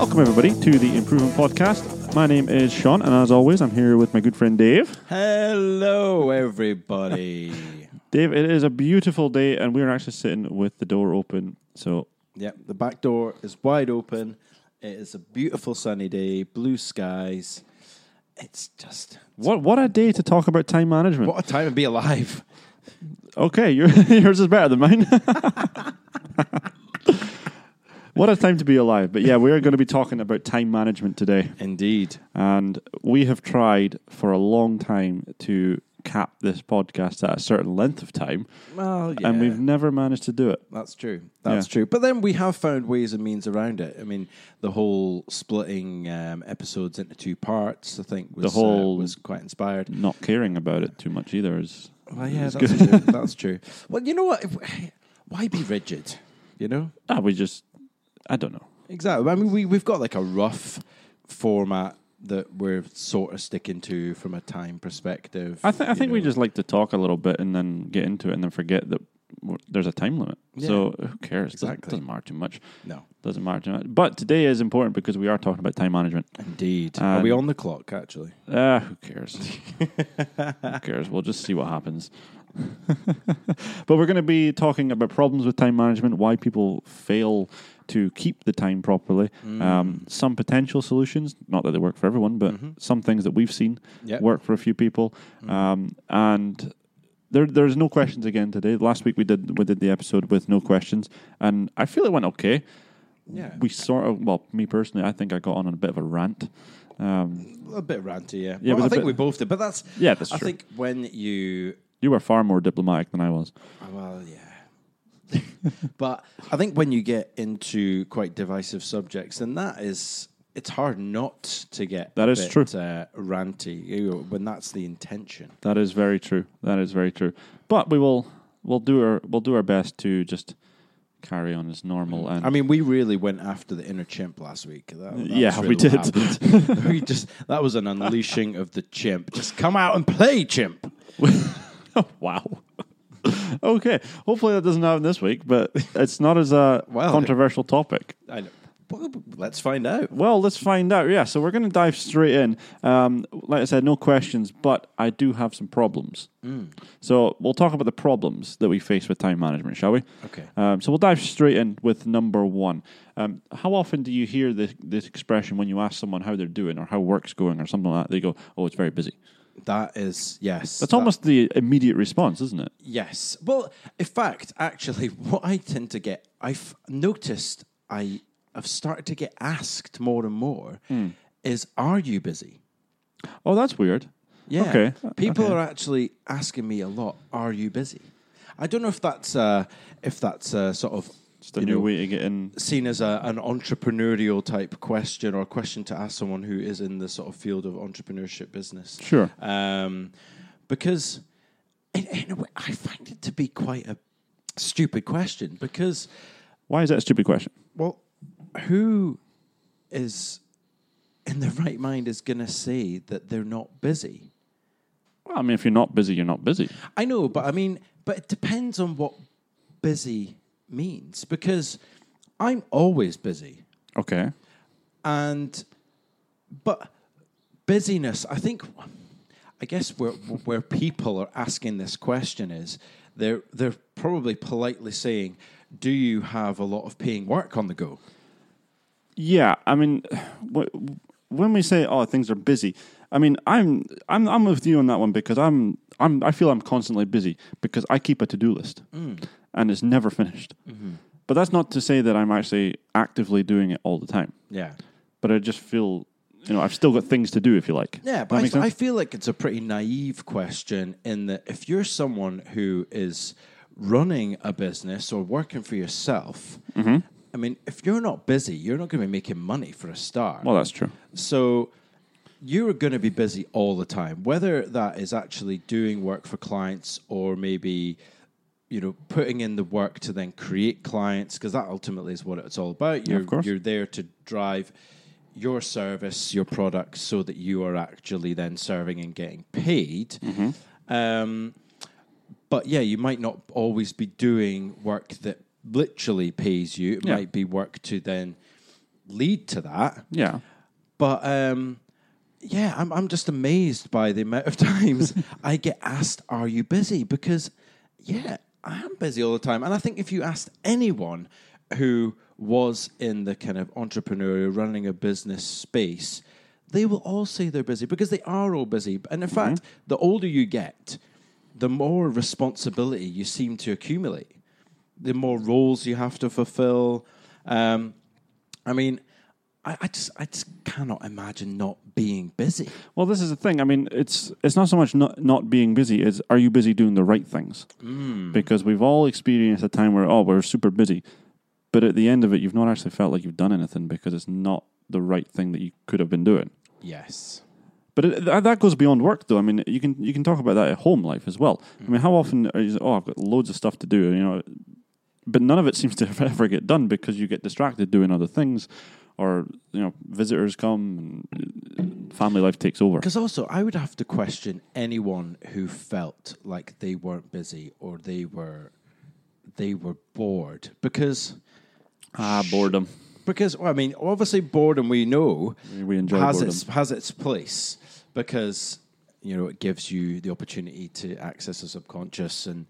Welcome, everybody, to the Improvement Podcast. My name is Sean, and as always, I'm here with my good friend Dave. Hello, everybody. Dave, it is a beautiful day, and we're actually sitting with the door open. So, yeah, the back door is wide open. It is a beautiful sunny day, blue skies. It's just... What a day to talk about time management. What a time to be alive. Okay, yours is better than mine. What a time to be alive. But yeah, we're going to be talking about time management today. Indeed. And we have tried for a long time to cap this podcast at a certain length of time. Well, yeah. And we've never managed to do it. That's true. That's true. But then we have found ways and means around it. I mean, the whole splitting episodes into two parts, I think, was quite inspired. Not caring about it too much either is... Well, yeah, that's good. True. That's true. Well, you know what? Why be rigid? You know? I don't know. Exactly. I mean, we've got like a rough format that we're sort of sticking to from a time perspective. I think we just like to talk a little bit and then get into it and then forget that there's a time limit. Yeah. So who cares? Exactly. Doesn't matter too much. No. Doesn't matter too much. But today is important because we are talking about time management. Indeed. Are we on the clock, actually? Who cares? Who cares? We'll just see what happens. But we're going to be talking about problems with time management, why people fail to keep the time properly, some potential solutions, not that they work for everyone, but some things that we've seen work for a few people. And... There's no questions again today. Last week we did the episode with no questions, and I feel it went okay. Yeah, we sort of. Well, me personally, I think I got on a bit of a rant. A bit ranty, yeah. Yeah, well, I think we both did, but that's that's true. I think when you were far more diplomatic than I was. Well, yeah, but I think when you get into quite divisive subjects, then it's hard not to get ranty, when that's the intention. That is very true. But we'll do our best to just carry on as normal. And I mean, we really went after the inner chimp last week. We did. That was an unleashing of the chimp. Just come out and play, chimp. Wow. Okay. Hopefully that doesn't happen this week, but it's not as a controversial topic. I know. Let's find out. Yeah, so we're going to dive straight in. Like I said, no questions, but I do have some problems. So we'll talk about the problems that we face with time management, shall we? Okay. So we'll dive straight in with number one. How often do you hear this expression when you ask someone how they're doing or how work's going or something like that? They go, oh, it's very busy. That is, yes. That's almost the immediate response, isn't it? Yes. Well, in fact, actually, what I tend to get, I've noticed I've started to get asked more and more is, are you busy? Oh, that's weird. Yeah. Okay. People are actually asking me a lot, are you busy? I don't know if that's sort of... Just a new way to get in. Seen as an entrepreneurial type question or a question to ask someone who is in the sort of field of entrepreneurship business. Sure. Because in a way, I find it to be quite a stupid question because... Why is that a stupid question? Well... Who is in their right mind is going to say that they're not busy? Well, I mean, if you're not busy, you're not busy. I know, but it depends on what busy means because I'm always busy. Okay. But busyness, I think, I guess where people are asking this question is they're probably politely saying, do you have a lot of paying work on the go? Yeah, I mean, when we say, "Oh, things are busy," I mean, I'm with you on that one because I feel I'm constantly busy because I keep a to-do list and it's never finished. Mm-hmm. But that's not to say that I'm actually actively doing it all the time. Yeah, but I just feel, I've still got things to do, if you like. Yeah, but I feel like it's a pretty naive question in that if you're someone who is running a business or working for yourself. Mm-hmm. I mean, if you're not busy, you're not going to be making money for a start. Well, that's true. So you're going to be busy all the time, whether that is actually doing work for clients or maybe, putting in the work to then create clients, because that ultimately is what it's all about. You're there to drive your service, your product, so that you are actually then serving and getting paid. Mm-hmm. But yeah, you might not always be doing work that literally pays you. It might be work to then lead to that. Yeah. But yeah, I'm just amazed by the amount of times I get asked, are you busy? Because, yeah, I am busy all the time. And I think if you asked anyone who was in the kind of entrepreneurial, running a business space, they will all say they're busy because they are all busy. And in fact, the older you get, the more responsibility you seem to accumulate, the more roles you have to fulfill. I mean, I just cannot imagine not being busy. Well, this is the thing. I mean, it's not so much not being busy. It's, are you busy doing the right things? Mm. Because we've all experienced a time where, oh, we're super busy. But at the end of it, you've not actually felt like you've done anything because it's not the right thing that you could have been doing. Yes. But that goes beyond work, though. I mean, you can talk about that at home life as well. Mm. I mean, how often are you, oh, I've got loads of stuff to do, you know, but none of it seems to ever get done because you get distracted doing other things, or, you know, visitors come and family life takes over. Because also, I would have to question anyone who felt like they weren't busy or they were bored, because boredom. Because, well, I mean, obviously boredom, we know, we enjoy boredom. Has its place because, you know, it gives you the opportunity to access the subconscious and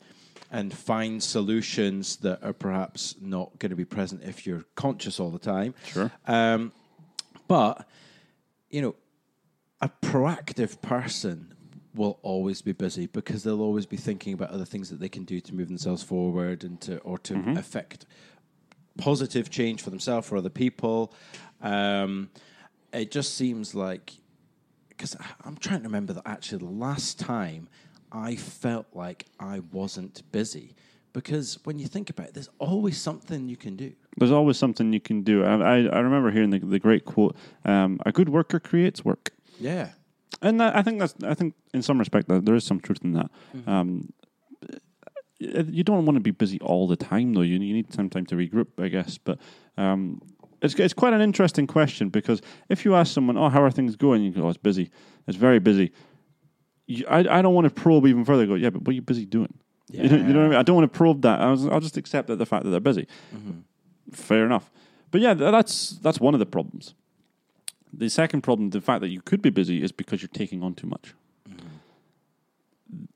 find solutions that are perhaps not going to be present if you're conscious all the time. Sure. But, you know, a proactive person will always be busy because they'll always be thinking about other things that they can do to move themselves forward and to affect positive change for themselves, for other people. It just seems like, because I'm trying to remember that actually the last time I felt like I wasn't busy, because when you think about it, there's always something you can do. There's always something you can do. I remember hearing the great quote, a good worker creates work. Yeah. And I think in some respect there is some truth in that. Mm-hmm. You don't want to be busy all the time, though. You need some time to regroup, I guess. But it's quite an interesting question, because if you ask someone, oh, how are things going? You go, oh, it's busy. It's very busy. I don't want to probe even further. I go, yeah, but what are you busy doing? Yeah. You know what I mean? I don't want to probe that. I'll just accept that the fact that they're busy. Mm-hmm. Fair enough. But yeah, that's one of the problems. The second problem, the fact that you could be busy, is because you're taking on too much. Mm.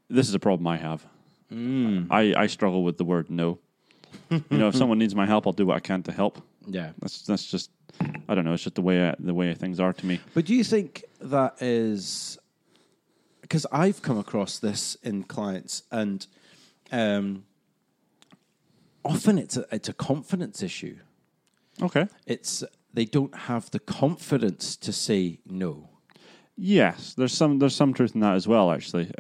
This is a problem I have. Mm. I struggle with the word no. You know, if someone needs my help, I'll do what I can to help. Yeah, that's just, I don't know. It's just the way things are to me. But do you think that is, because I've come across this in clients, and often it's a confidence issue. Okay, they don't have the confidence to say no. Yes, there's some truth in that as well. Actually.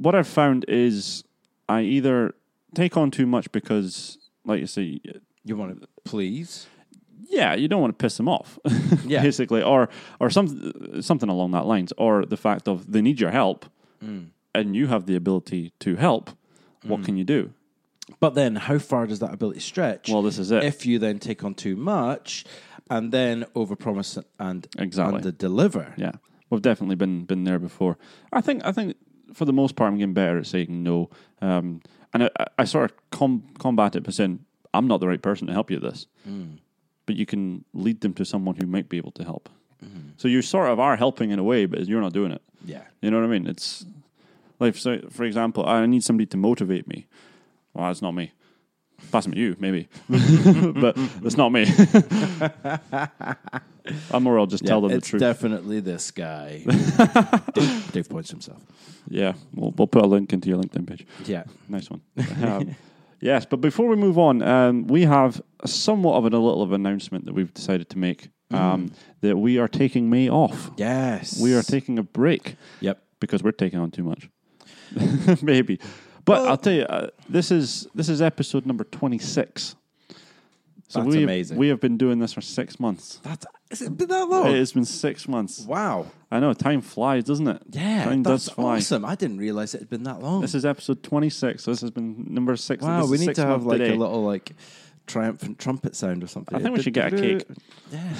What I've found is I either take on too much because, like you say... You want to please? Yeah, you don't want to piss them off, yeah. Basically. Or something along that lines. Or the fact of they need your help, and you have the ability to help. What can you do? But then how far does that ability stretch? Well, this is it. If you then take on too much and then overpromise and underdeliver. Yeah, we've definitely been there before. I think... For the most part, I'm getting better at saying no. And I sort of combat it by saying, I'm not the right person to help you with this. Mm. But you can lead them to someone who might be able to help. Mm. So you sort of are helping in a way, but you're not doing it. Yeah. You know what I mean? It's like, so for example, I need somebody to motivate me. Well, that's not me. Pass them to you, maybe. But that's not me. I'm more, I'll just tell them the truth. It's definitely this guy. Dave points himself. Yeah, we'll put a link into your LinkedIn page. Yeah. Nice one. Yes, but before we move on, we have a little announcement that we've decided to make, that we are taking May off. Yes. We are taking a break. Yep. Because we're taking on too much. Maybe. But I'll tell you, this is episode number 26. So that's amazing. We have been doing this for 6 months. Has it been that long? It has been 6 months. Wow. I know, time flies, doesn't it? Yeah, time does fly. Awesome. I didn't realize it had been that long. This is episode 26, so this has been number 6. Wow, we need to have like a little like triumphant trumpet sound or something. I think we should get a cake. Yeah.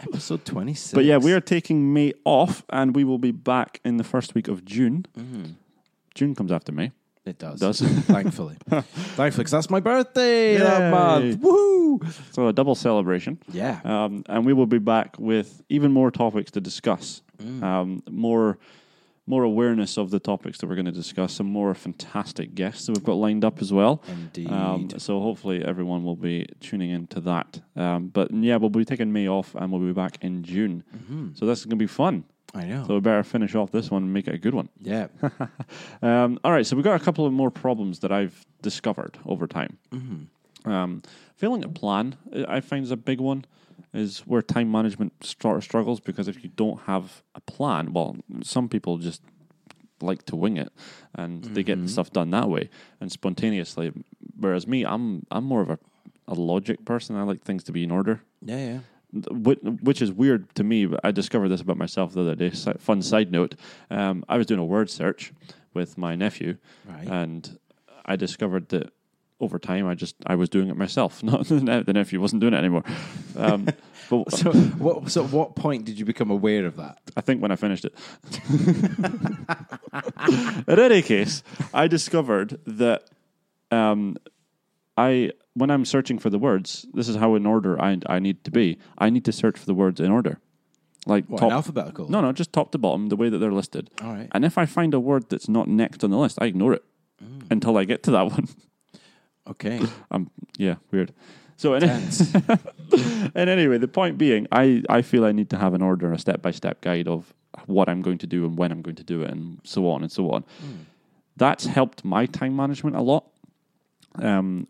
Episode 26. But yeah, we are taking May off, and we will be back in the first week of June. Mm-hmm. June comes after May. It does. Does it? Thankfully. Thankfully, because that's my birthday that month. Woohoo! So a double celebration. Yeah. And we will be back with even more topics to discuss. More awareness of the topics that we're going to discuss. Some more fantastic guests that we've got lined up as well. Indeed. So hopefully everyone will be tuning into that. But yeah, we'll be taking May off and we'll be back in June. Mm-hmm. So this is going to be fun. I know. So we better finish off this one and make it a good one. Yeah. All right. So we've got a couple of more problems that I've discovered over time. Mm-hmm. Failing a plan, I find, is a big one, is where time management struggles, because if you don't have a plan, well, some people just like to wing it and they get stuff done that way and spontaneously. Whereas me, I'm more of a logic person. I like things to be in order. Yeah, yeah. Which is weird to me, but I discovered this about myself the other day. Fun side note. I was doing a word search with my nephew, right, and I discovered that over time I was doing it myself. Not the nephew wasn't doing it anymore. But so at what point did you become aware of that? I think when I finished it. In any case, I discovered that when I'm searching for the words, this is how in order I need to be. I need to search for the words in order. In alphabetical? No, just top to bottom, the way that they're listed. All right. And if I find a word that's not next on the list, I ignore it until I get to that one. Okay. Weird. So and anyway, the point being, I feel I need to have an order, a step-by-step guide of what I'm going to do and when I'm going to do it and so on and so on. Mm. That's helped my time management a lot.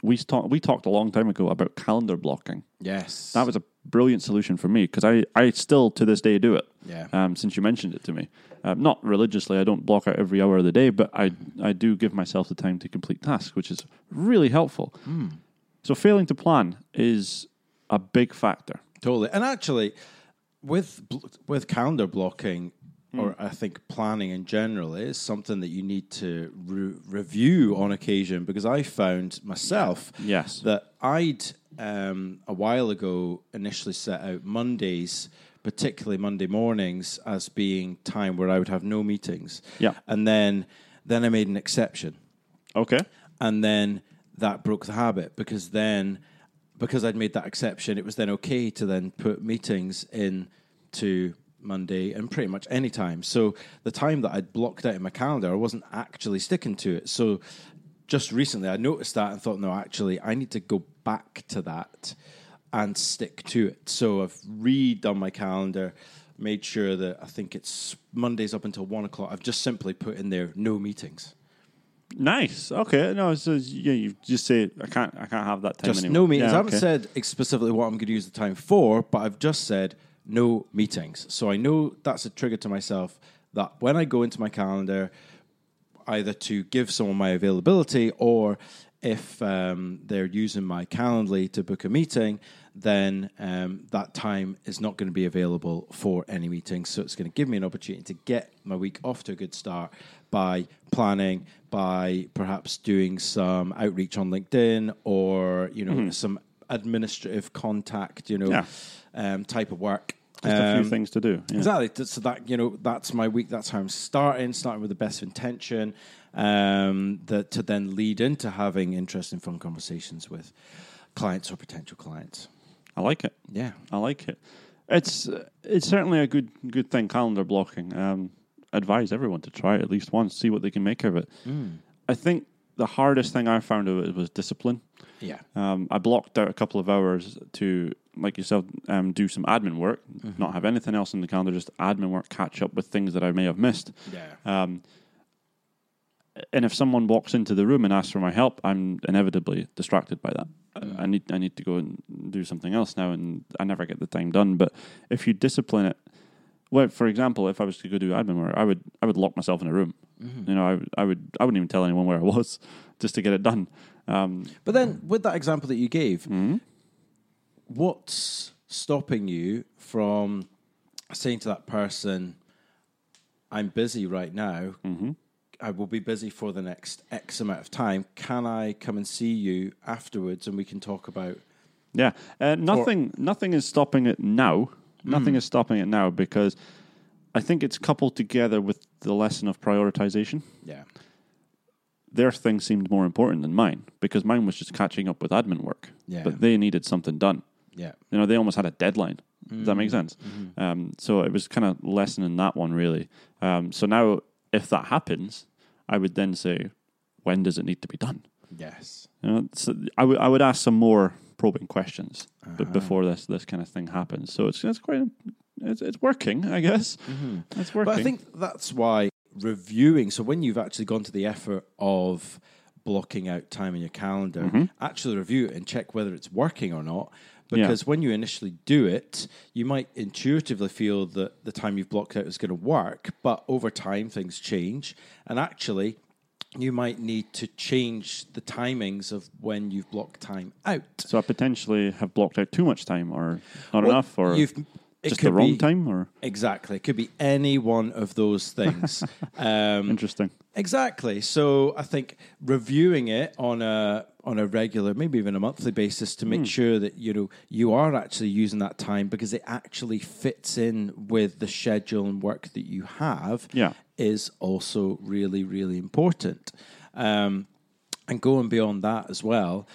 We talked a long time ago about calendar blocking. Yes. That was a brilliant solution for me, because I still to this day do it. Yeah. Since you mentioned it to me. Not religiously, I don't block out every hour of the day, but I do give myself the time to complete tasks, which is really helpful. Mm. So failing to plan is a big factor. Totally. And actually, with calendar blocking, or I think planning in general, is something that you need to review on occasion, because I found myself that I'd, a while ago, initially set out Mondays, particularly Monday mornings, as being time where I would have no meetings. Yeah. And then I made an exception. Okay. And then that broke the habit, because I'd made that exception, it was then okay to then put meetings in to Monday and pretty much any time. So the time that I'd blocked out in my calendar, I wasn't actually sticking to it. So just recently I noticed that and thought, no, actually I need to go back to that and stick to it. So I've redone my calendar, made sure that I think it's Mondays up until 1 o'clock. I've just simply put in there, no meetings. Nice. Okay. No, so yeah, you just say I can't have that time just anymore. No meetings. Yeah, okay. I haven't said specifically what I'm going to use the time for, but I've just said no meetings. So I know that's a trigger to myself that when I go into my calendar, either to give someone my availability, or if they're using my Calendly to book a meeting, then that time is not going to be available for any meetings. So it's going to give me an opportunity to get my week off to a good start by planning, by perhaps doing some outreach on LinkedIn, or some administrative contact, type of work. Just a few things to do. Yeah. Exactly. So that, that's my week. That's how I'm starting with the best intention, that to then lead into having interesting, fun conversations with clients or potential clients. I like it. Yeah. I like it. It's certainly a good thing, calendar blocking. Advise everyone to try it at least once, see what they can make of it. Mm. I think the hardest thing I found of it was discipline. Yeah. I blocked out a couple of hours to, like yourself, do some admin work, not have anything else in the calendar, just admin work, catch up with things that I may have missed. Yeah. And if someone walks into the room and asks for my help, I'm inevitably distracted by that. Mm. I need to go and do something else now, and I never get the time done. But if you discipline it, well, for example, if I was to go do admin work, I would lock myself in a room. Mm-hmm. I wouldn't even tell anyone where I was, just to get it done. But then, with that example that you gave, what's stopping you from saying to that person, I'm busy right now, I will be busy for the next X amount of time, can I come and see you afterwards and we can talk about... Yeah, nothing is stopping it now. Nothing is stopping it now, because I think it's coupled together with the lesson of prioritization. Yeah. their thing seemed more important than mine, because mine was just catching up with admin work. Yeah. But they needed something done. Yeah. You know, they almost had a deadline. Mm-hmm. Does that make sense? Mm-hmm. So it was kind of lessening that one, really. So now, if that happens, I would then say, when does it need to be done? Yes. You know, so I would ask some more probing questions before this kind of thing happens. So it's working, I guess. Mm-hmm. It's working. But I think that's why reviewing, so when you've actually gone to the effort of blocking out time in your calendar, mm-hmm. actually review it and check whether it's working or not. Because when you initially do it, you might intuitively feel that the time you've blocked out is going to work, but over time things change. And actually, you might need to change the timings of when you've blocked time out. So I potentially have blocked out too much time or not enough, or just the wrong time? Or exactly. It could be any one of those things. Interesting. Exactly. So I think reviewing it on a regular, maybe even a monthly basis, to make sure that you are actually using that time, because it actually fits in with the schedule and work that you have, is also really, really important. And going beyond that as well,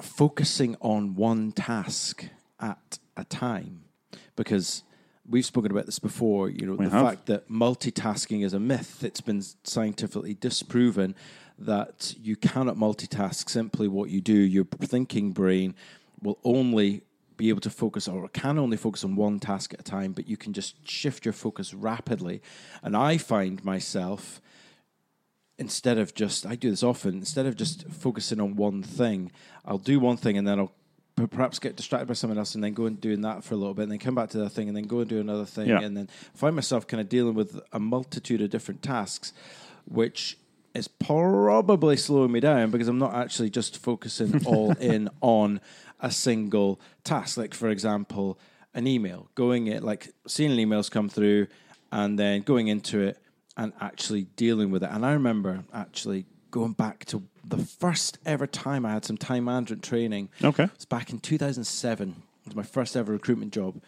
focusing on one task at a time, because we've spoken about this before, fact that multitasking is a myth. It's been scientifically disproven that you cannot multitask. Simply what you do, your thinking brain will only be able to focus, or can only focus on one task at a time, but you can just shift your focus rapidly. And I find myself, I do this often, instead of just focusing on one thing, I'll do one thing and then I'll perhaps get distracted by someone else and then go and doing that for a little bit and then come back to that thing and then go and do another thing. Yeah. And then find myself kind of dealing with a multitude of different tasks, which is probably slowing me down because I'm not actually just focusing all in on a single task. Like, for example, an email, seeing emails come through and then going into it and actually dealing with it. And I remember actually going back to the first ever time I had some time management training. Okay. It was back in 2007. It was my first ever recruitment job.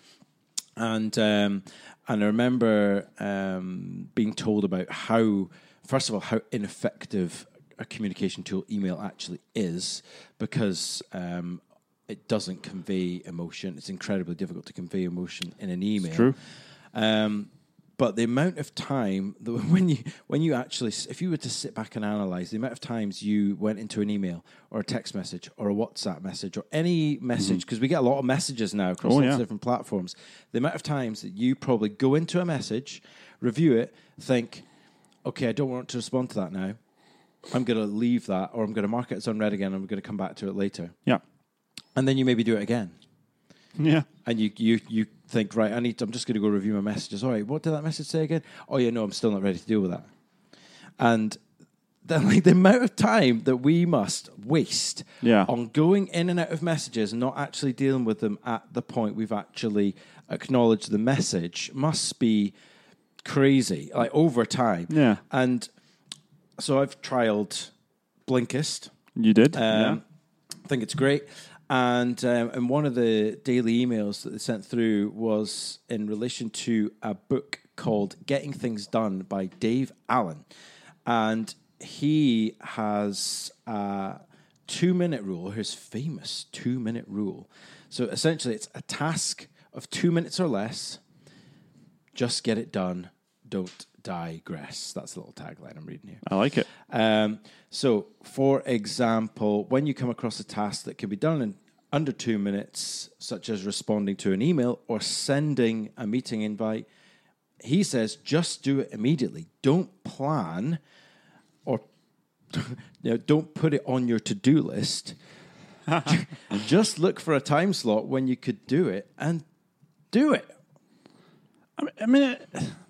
And I remember being told about how ineffective a communication tool email actually is, because it doesn't convey emotion. It's incredibly difficult to convey emotion in an email. It's true. But the amount of time that when you actually, if you were to sit back and analyze the amount of times you went into an email or a text message or a WhatsApp message or any message, because we get a lot of messages now across lots of different platforms, the amount of times that you probably go into a message, review it, think, okay, I don't want to respond to that now. I'm going to leave that, or I'm going to mark it as unread again, and I'm going to come back to it later. Yeah. And then you maybe do it again. Yeah. And you think, right, I'm just going to go review my messages. All right, what did that message say again? Oh, yeah, no, I'm still not ready to deal with that. And then, the amount of time that we must waste on going in and out of messages and not actually dealing with them at the point we've actually acknowledged the message must be crazy, like over time. Yeah. And so I've trialed Blinkist. You did? I think it's great. And one of the daily emails that they sent through was in relation to a book called Getting Things Done by Dave Allen. And he has a 2-minute rule, his famous 2-minute rule. So essentially it's a task of 2 minutes or less. Just get it done. Don't digress. That's the little tagline I'm reading here. I like it. So, for example, when you come across a task that can be done in under 2 minutes, such as responding to an email or sending a meeting invite, he says just do it immediately. Don't plan or don't put it on your to-do list. Just look for a time slot when you could do it and do it. I mean,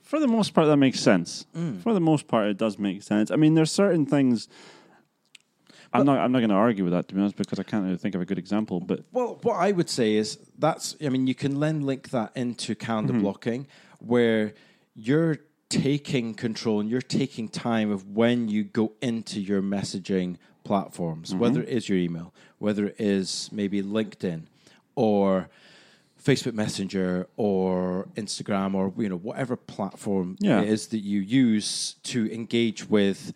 for the most part, that makes sense. Mm. For the most part, it does make sense. I mean, there's certain things. I'm not going to argue with that, to be honest, because I can't really think of a good example. But what I would say is you can then link that into calendar blocking, where you're taking control and you're taking time of when you go into your messaging platforms, whether it is your email, whether it is maybe LinkedIn or Facebook Messenger or Instagram or whatever platform it is that you use to engage with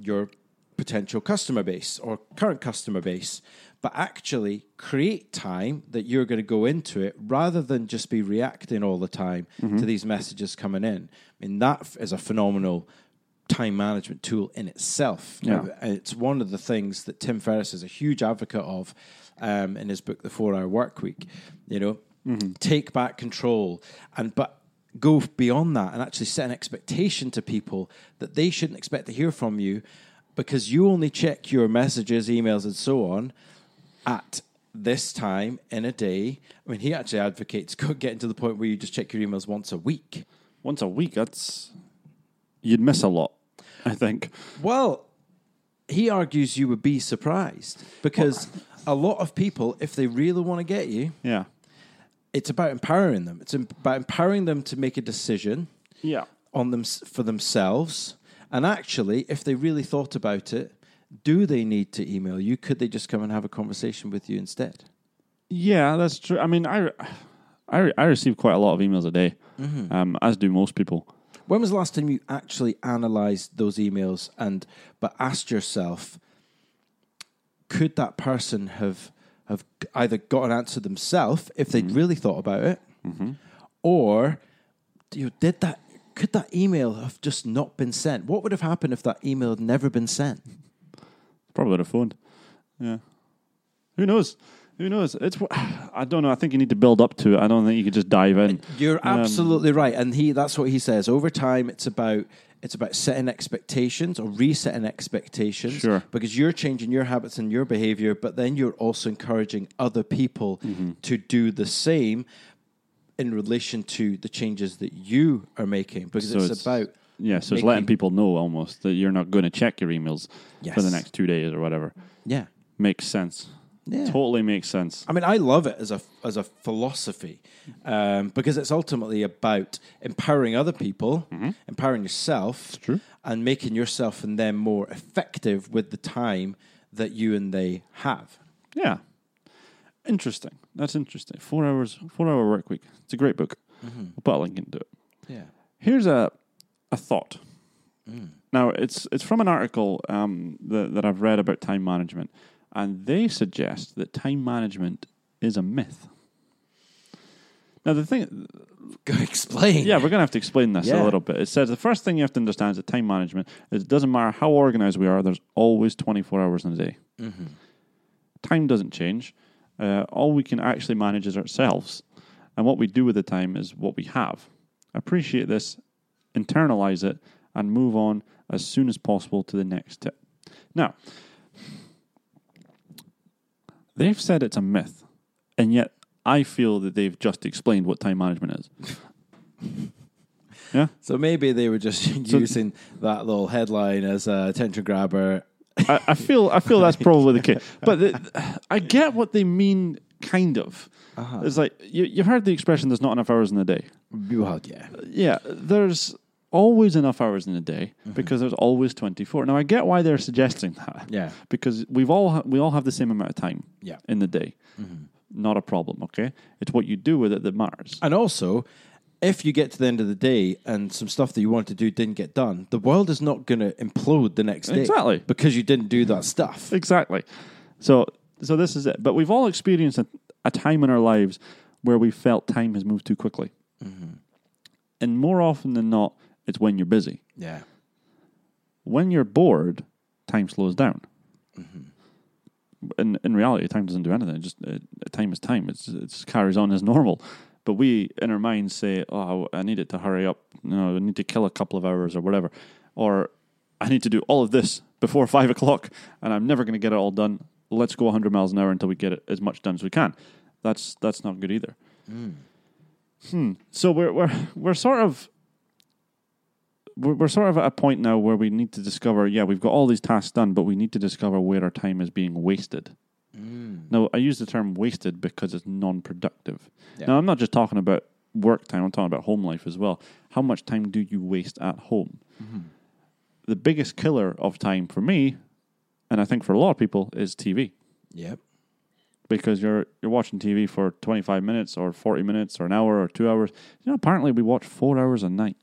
your potential customer base or current customer base, but actually create time that you're going to go into it rather than just be reacting all the time to these messages coming in. I mean, that is a phenomenal time management tool in itself. Yeah. It's one of the things that Tim Ferriss is a huge advocate of in his book, The 4-Hour Workweek. You know, take back control, but go beyond that and actually set an expectation to people that they shouldn't expect to hear from you, because you only check your messages, emails, and so on at this time in a day. I mean, he actually advocates getting to the point where you just check your emails once a week. Once a week? You'd miss a lot, I think. Well, he argues you would be surprised, because a lot of people, if they really want to get you, it's about empowering them. It's about empowering them to make a decision on them for themselves. And actually, if they really thought about it, do they need to email you? Could they just come and have a conversation with you instead? Yeah, that's true. I mean, I receive quite a lot of emails a day, as do most people. When was the last time you actually analysed those emails but asked yourself, could that person have either got an answer themselves if they'd really thought about it, or could that email have just not been sent? What would have happened if that email had never been sent? Probably would have phoned. Yeah, who knows? I don't know. I think you need to build up to it. I don't think you can just dive in. You're absolutely right, and that's what he says. Over time, it's about setting expectations or resetting expectations. Sure. Because you're changing your habits and your behavior, but then you're also encouraging other people to do the same in relation to the changes that you are making. Because it's letting people know almost that you're not going to check your emails for the next 2 days or whatever. Yeah, makes sense. Yeah. Totally makes sense. I mean, I love it as a philosophy, because it's ultimately about empowering other people, empowering yourself, and making yourself and them more effective with the time that you and they have. Yeah. Interesting. That's interesting. 4-Hour Workweek. It's a great book. We'll put a link into it. Yeah. Here's a thought. Now, it's from an article that I've read about time management. And they suggest that time management is a myth. Now, the thing... Gotta explain. Yeah, we're going to have to explain this a little bit. It says the first thing you have to understand is that time management is it doesn't matter how organized we are, there's always 24 hours in a day. Time doesn't change. All we can actually manage is ourselves. And what we do with the time is what we have. Appreciate this, internalize it, and move on as soon as possible to the next tip. Now... They've said it's a myth, and yet I feel that they've just explained what time management is. Yeah. So maybe they were just using that little headline as a attention grabber. I feel that's probably the case, but I get what they mean, kind of. It's like you've heard the expression: "There's not enough hours in the day." Yeah. There's always enough hours in a day because there's always 24. Now, I get why they're suggesting that. Yeah. Because we all have the same amount of time in the day. Not a problem, okay? It's what you do with it that matters. And also, if you get to the end of the day and some stuff that you wanted to do didn't get done, the world is not going to implode the next day. Exactly. Because you didn't do that stuff. Exactly. So this is it. But we've all experienced a time in our lives where we felt time has moved too quickly. And more often than not, it's when you're busy. Yeah. When you're bored, time slows down. In reality, time doesn't do anything. It just time is time. It carries on as normal. But we, in our minds, say, "Oh, I need it to hurry up. No, I need to kill a couple of hours or whatever, or I need to do all of this before 5 o'clock, and I'm never going to get it all done. Let's go 100 miles an hour until we get it as much done as we can." That's not good either. So we're sort of at a point now where we need to discover, we've got all these tasks done, but we need to discover where our time is being wasted. Now, I use the term wasted because it's non-productive. Now, I'm not just talking about work time. I'm talking about home life as well. How much time do you waste at home? The biggest killer of time for me, and I think for a lot of people, is TV. Yep. Because you're watching TV for 25 minutes or 40 minutes or an hour or 2 hours. You know, apparently we watch 4 hours a night.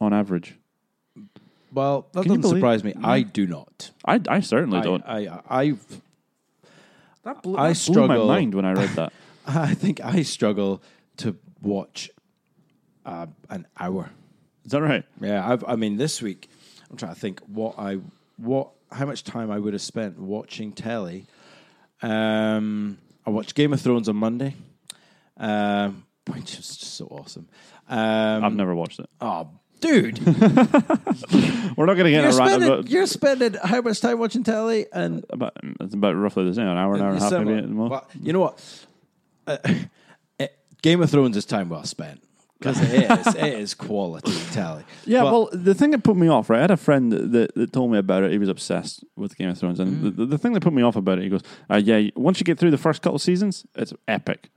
On average. Well, that doesn't surprise me. No. I do not. I certainly don't. That blew my mind when I read that. I think I struggle to watch an hour. Is that right? Yeah. I mean, this week I'm trying to think how much time I would have spent watching telly. I watched Game of Thrones on Monday, which is just so awesome. I've never watched it. Oh, dude. We're not going to get a rant about... You're spending how much time watching telly? And it's about roughly the same, an hour and a half maybe. Well, you know what? Game of Thrones is time well spent. Because it is quality telly. Yeah, well, the thing that put me off, right? I had a friend that told me about it. He was obsessed with Game of Thrones. And the thing that put me off about it, he goes, once you get through the first couple seasons, it's epic.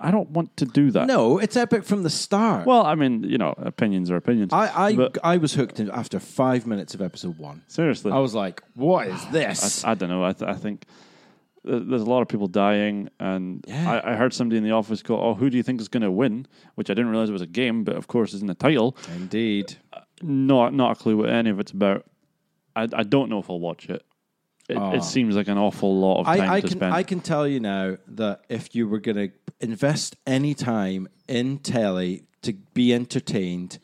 I don't want to do that. No, it's epic from the start. Well, I mean, you know, opinions are opinions. I was hooked in after 5 minutes of episode one. Seriously. I was like, what is this? I don't know. I think... There's a lot of people dying, and I heard somebody in the office go, "Oh, who do you think is going to win?" Which I didn't realize it was a game, but of course, it's in the title. Indeed, not a clue what any of it's about. I don't know if I'll watch it. It seems like an awful lot of time to spend. I can tell you now that if you were going to invest any time in telly to be entertained,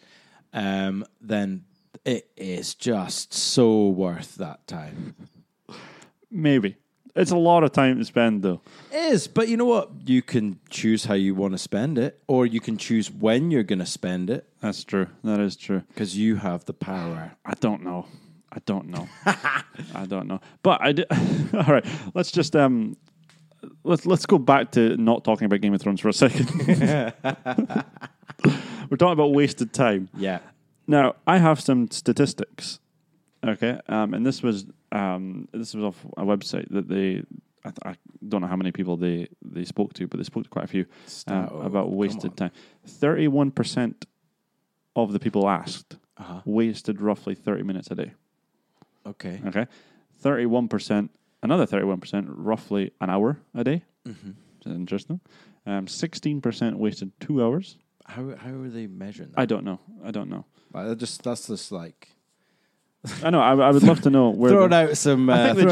then it is just so worth that time. Maybe. It's a lot of time to spend, though. It is, but you know what? You can choose how you want to spend it, or you can choose when you're going to spend it. That's true. That is true. Because you have the power. I don't know. I don't know. But I do. All right. Let's just let's go back to not talking about Game of Thrones for a second. We're talking about wasted time. Yeah. Now I have some statistics. Okay, and this was off a website that I don't know how many people they spoke to, but they spoke to quite a few about wasted time. 31% of the people asked wasted roughly 30 minutes a day. Okay. 31%, another 31%, roughly an hour a day. Mm-hmm. Which is interesting. 16% wasted 2 hours. How are they measuring that? I don't know. That's just like. I know. I would love to know where. Throwing out some. I think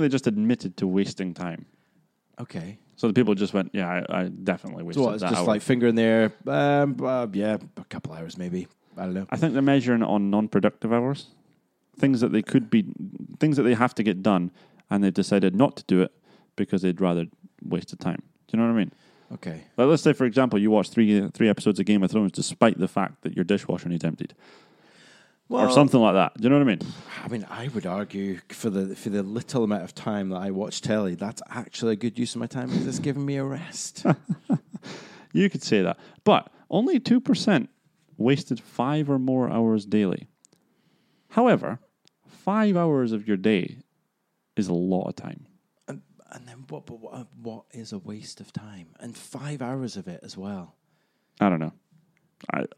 they just admitted to wasting time. Okay. So the people just went, "Yeah, I definitely wasted." So what, it's that just hour. Like finger in the air. Yeah, a couple hours maybe. I don't know. I think they're measuring it on non-productive hours, things that they have to get done, and they've decided not to do it because they'd rather waste the time. Do you know what I mean? Okay. Like, let's say, for example, you watch three episodes of Game of Thrones, despite the fact that your dishwasher needs emptied. Well, or something like that. Do you know what I mean? I mean, I would argue for the little amount of time that I watch telly, that's actually a good use of my time because it's giving me a rest. You could say that. But only 2% wasted 5 or more hours daily. However, 5 hours of your day is a lot of time. And then what is a waste of time? And 5 hours of it as well. I don't know.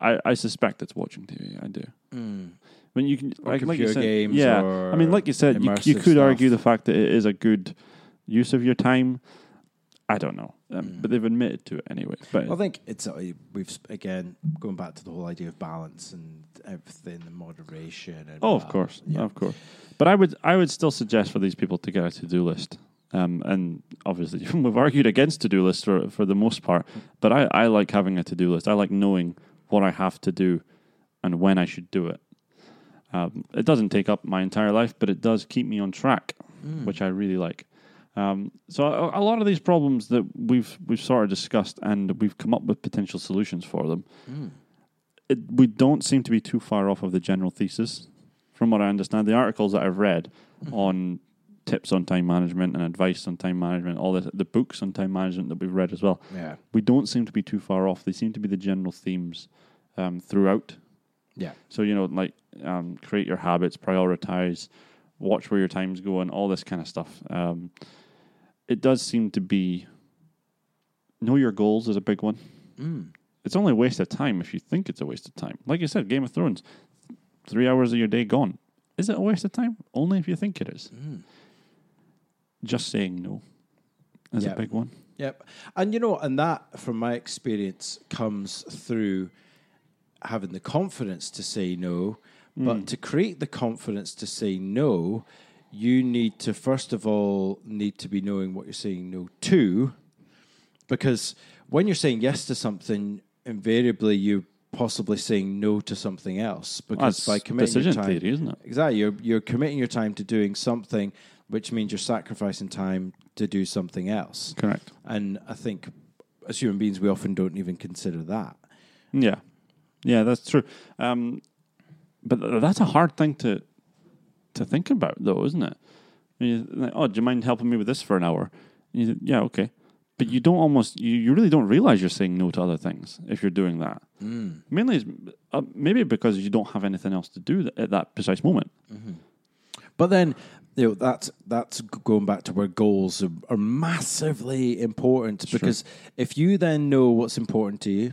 I suspect it's watching TV. I do. Mm. I mean, you can like you said, games. Yeah, or I mean, like you said, you could argue the fact that it is a good use of your time. I don't know, but they've admitted to it anyway. But I think it's we've again going back to the whole idea of balance and everything, the moderation. And of course. But I would still suggest for these people to get a to-do list. And obviously, we've argued against to-do lists for the most part. But I like having a to-do list. I like knowing what I have to do and when I should do it. It doesn't take up my entire life, but it does keep me on track, which I really like. So a lot of these problems that we've sort of discussed and we've come up with potential solutions for them, we don't seem to be too far off of the general thesis. From what I understand, the articles that I've read on tips on time management and advice on time management, all the books on time management that we've read as well, we don't seem to be too far off. They seem to be the general themes throughout. Yeah. So, you know, like create your habits, prioritize, watch where your time's going, all this kind of stuff. It does seem to be, know your goals is a big one. Mm. It's only a waste of time if you think it's a waste of time. Like you said, Game of Thrones, 3 hours of your day gone. Is it a waste of time? Only if you think it is. Mm. Just saying no is a big one. Yep. And, you know, and that, from my experience, comes through having the confidence to say no But to create the confidence to say no, you need to, first of all, need to be knowing what you're saying no to, because when you're saying yes to something, invariably you're possibly saying no to something else, because by committing your time, theory, isn't it? Exactly, you're committing your time to doing something, which means you're sacrificing time to do something else. Correct. And I think as human beings, we often don't even consider that. Yeah, yeah, that's true. But that's a hard thing to think about, though, isn't it? Like, oh, do you mind helping me with this for an hour? And you say, yeah, okay. But you don't you really don't realize you're saying no to other things if you're doing that. Mm. Mainly, it's, maybe because you don't have anything else to do at that precise moment. Mm-hmm. But then, you know, that's going back to where goals are massively important, because if you then know what's important to you,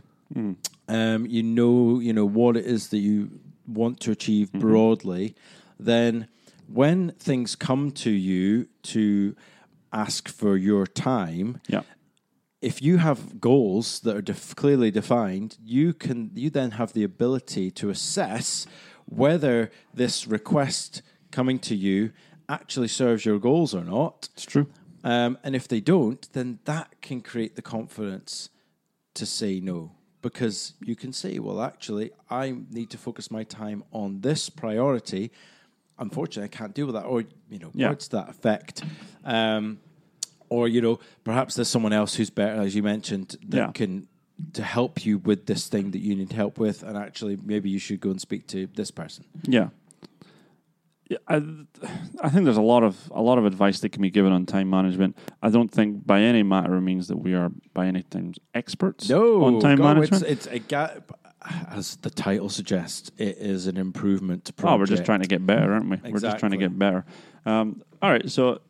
you know what it is that you want to achieve broadly, then when things come to you to ask for your time, if you have goals that are clearly defined, you then have the ability to assess whether this request coming to you actually serves your goals or not. It's true. And if they don't, then that can create the confidence to say no, because you can say, well, actually, I need to focus my time on this priority. Unfortunately, I can't deal with that, or, you know, words to that effect. Or, you know, perhaps there's someone else who's better, as you mentioned, that can to help you with this thing that you need help with, and actually maybe you should go and speak to this person. Yeah. I think there's a lot of advice that can be given on time management. I don't think by any matter means that we are by any times experts on time management. As the title suggests, it is an improvement project. Oh, we're just trying to get better, aren't we? Exactly. We're just trying to get better. All right, so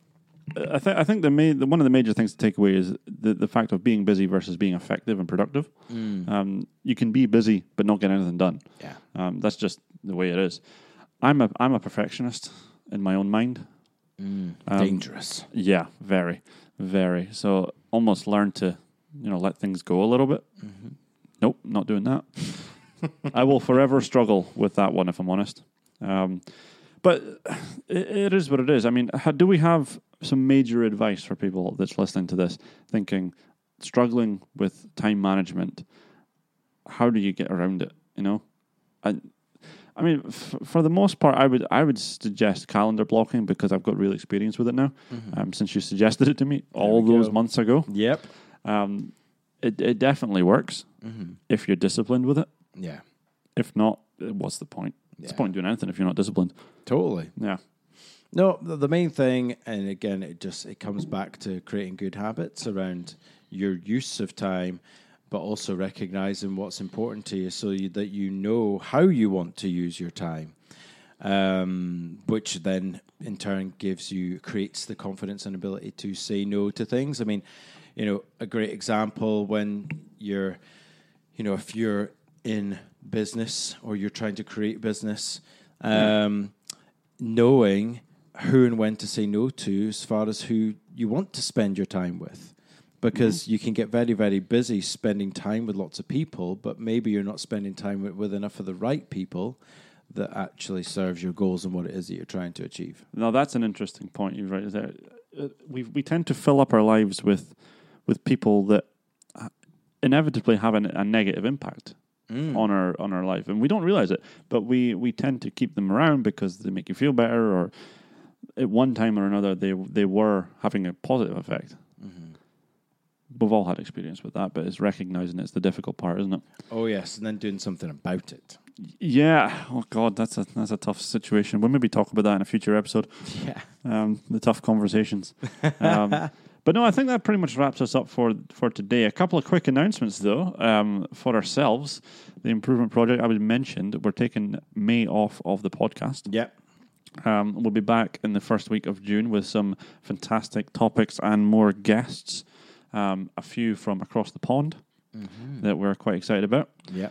I think one of the major things to take away is the fact of being busy versus being effective and productive. You can be busy but not get anything done. Yeah, that's just the way it is. I'm a perfectionist in my own mind. Dangerous. Yeah, very, very. So almost learn to, you know, let things go a little bit. Mm-hmm. Nope, not doing that. I will forever struggle with that one, if I'm honest. But it is what it is. I mean, do we have some major advice for people that's listening to this, thinking, struggling with time management? How do you get around it, you know? I mean, for the most part, I would suggest calendar blocking, because I've got real experience with it now, since you suggested it to me all those months ago. Yep. It definitely works if you're disciplined with it. Yeah. If not, what's the point? Yeah. It's the point in doing anything if you're not disciplined. Totally. Yeah. No, the main thing, and again, it comes back to creating good habits around your use of time, but also recognizing what's important to you so that you know how you want to use your time, which then in turn creates the confidence and ability to say no to things. I mean, you know, a great example, when you're, you know, if you're in business or you're trying to create business, knowing who and when to say no to as far as who you want to spend your time with. Because you can get very, very busy spending time with lots of people, but maybe you're not spending time with enough of the right people that actually serves your goals and what it is that you're trying to achieve. Now, that's an interesting point you've raised there. We tend to fill up our lives with people that inevitably have a negative impact on our life, and we don't realize it, but we tend to keep them around because they make you feel better, or at one time or another they were having a positive effect. We've all had experience with that, but it's recognizing it's the difficult part, isn't it? Oh yes, and then doing something about it. Yeah. Oh God, that's a tough situation. We'll maybe talk about that in a future episode. Yeah. The tough conversations. But no, I think that pretty much wraps us up for today. A couple of quick announcements though, for ourselves. The improvement project I mentioned, we're taking May off of the podcast. Yep. We'll be back in the first week of June with some fantastic topics and more guests. A few from across the pond that we're quite excited about. Yeah.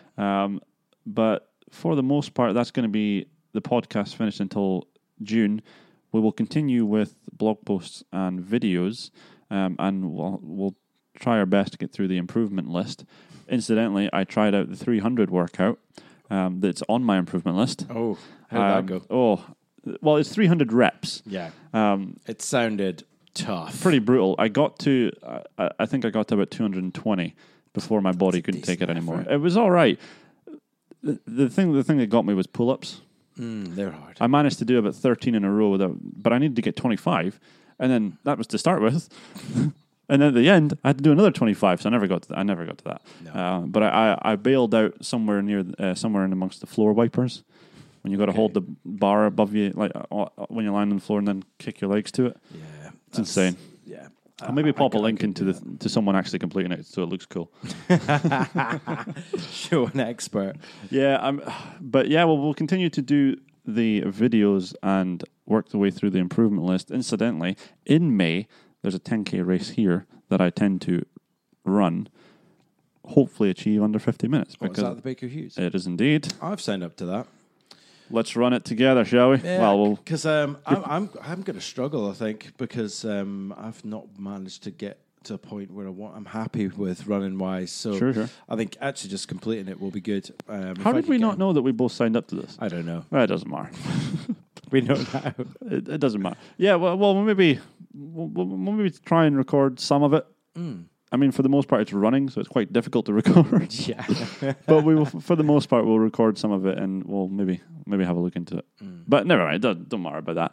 But for the most part, that's going to be the podcast finished until June. We will continue with blog posts and videos, and we'll try our best to get through the improvement list. Incidentally, I tried out the 300 workout, that's on my improvement list. Oh, how did that go? Oh, well, it's 300 reps. Yeah. It sounded tough. Pretty brutal. I got to, I think I got to about 220 before my body couldn't take it anymore. Effort. It was all right. The thing that got me was pull-ups. They're hard. I managed to do about 13 in a row, but I needed to get 25. And then that was to start with. And then at the end, I had to do another 25, so I never got to that. No. But I bailed out somewhere in amongst the floor wipers, when you got to hold the bar above you, like when you're lying on the floor, and then kick your legs to it. Yeah, it's insane. Yeah, I'll maybe pop a link into to someone actually completing it, so it looks cool. Show an expert. Yeah, but yeah, well, we'll continue to do the videos and work the way through the improvement list. Incidentally, in May. There's a 10K race here that I tend to run, hopefully achieve under 50 minutes. Oh, is that the Baker Hughes? It is indeed. I've signed up to that. Let's run it together, shall we? Yeah, well, because I'm going to struggle, I think, because I've not managed to get to a point where I'm happy with running wise. So sure. I think actually just completing it will be good. How did we not know that we both signed up to this? I don't know. Well, it doesn't matter. We know now. It doesn't matter. Yeah, well maybe. We'll maybe try and record some of it. I mean, for the most part, it's running, so it's quite difficult to record. Yeah. But we will, for the most part, we'll record some of it, and we'll maybe have a look into it. But never mind, don't worry about that.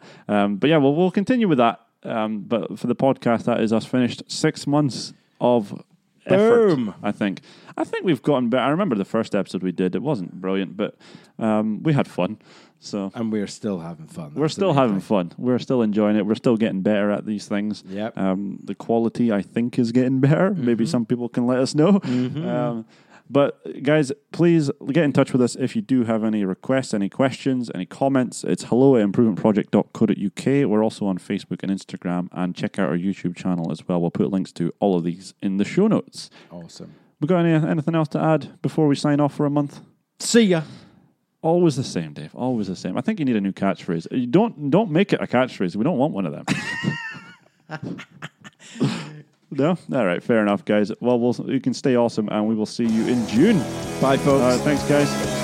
But yeah, we'll continue with that. But for the podcast, that is us finished. 6 months of effort, I think. I think we've gotten better. I remember the first episode we did. It wasn't brilliant, but we had fun. So and we're still having fun. We're still having fun. We're still enjoying it. We're still getting better at these things. Yep. The quality, I think, is getting better. Mm-hmm. Maybe some people can let us know. Mm-hmm. But guys, please get in touch with us if you do have any requests, any questions, any comments. It's hello@improvementproject.co.uk. We're also on Facebook and Instagram, and check out our YouTube channel as well. We'll put links to all of these in the show notes. Awesome. We got anything else to add before we sign off for a month? See ya. Always the same, Dave. Always the same. I think you need a new catchphrase. You don't make it a catchphrase. We don't want one of them. No? All right. Fair enough, guys. Well, you can stay awesome, and we will see you in June. Bye, folks. All right. Thanks, guys.